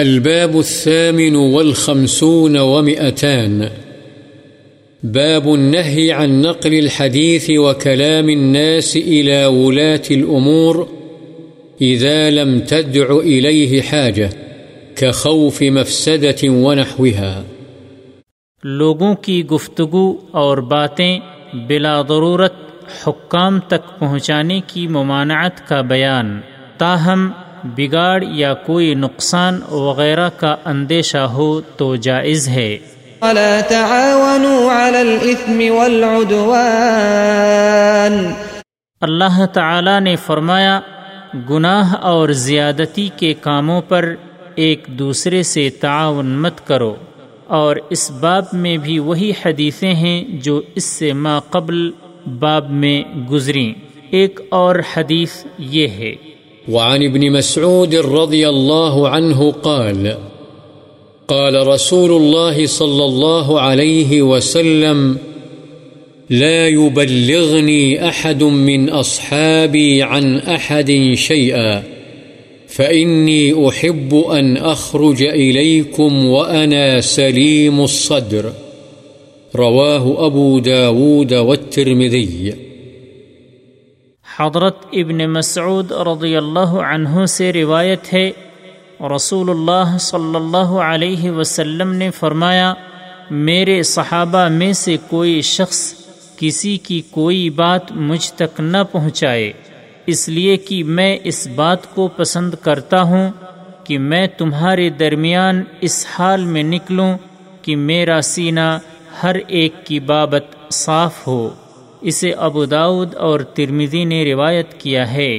الباب الثامن والخمسون ومئتان باب النهي عن نقل الحديث وكلام الناس إلى ولاة الأمور إذا لم تدع إليه حاجة كخوف مفسدة ونحوها۔ لوگوں کی گفتگو اور باتیں بلا ضرورت حکام تک پہنچانے کی ممانعت کا بیان، تاہم بگاڑ یا کوئی نقصان وغیرہ کا اندیشہ ہو تو جائز ہے۔ وَلَا تَعَاوَنُوا عَلَى الْإِثْمِ وَالْعُدْوَانِ، اللہ تعالی نے فرمایا گناہ اور زیادتی کے کاموں پر ایک دوسرے سے تعاون مت کرو، اور اس باب میں بھی وہی حدیثیں ہیں جو اس سے ما قبل باب میں گزریں۔ ایک اور حدیث یہ ہے، وعن ابن مسعود رضي الله عنه قال قال رسول الله صلى الله عليه وسلم لا يبلغني أحد من أصحابي عن أحد شيئا فإني أحب أن أخرج إليكم وأنا سليم الصدر، رواه أبو داود والترمذي۔ حضرت ابن مسعود رضی اللہ عنہ سے روایت ہے، رسول اللہ صلی اللہ علیہ وسلم نے فرمایا میرے صحابہ میں سے کوئی شخص کسی کی کوئی بات مجھ تک نہ پہنچائے، اس لیے کہ میں اس بات کو پسند کرتا ہوں کہ میں تمہارے درمیان اس حال میں نکلوں کہ میرا سینہ ہر ایک کی بابت صاف ہو۔ اسے ابو داؤد اور ترمذی نے روایت کیا ہے۔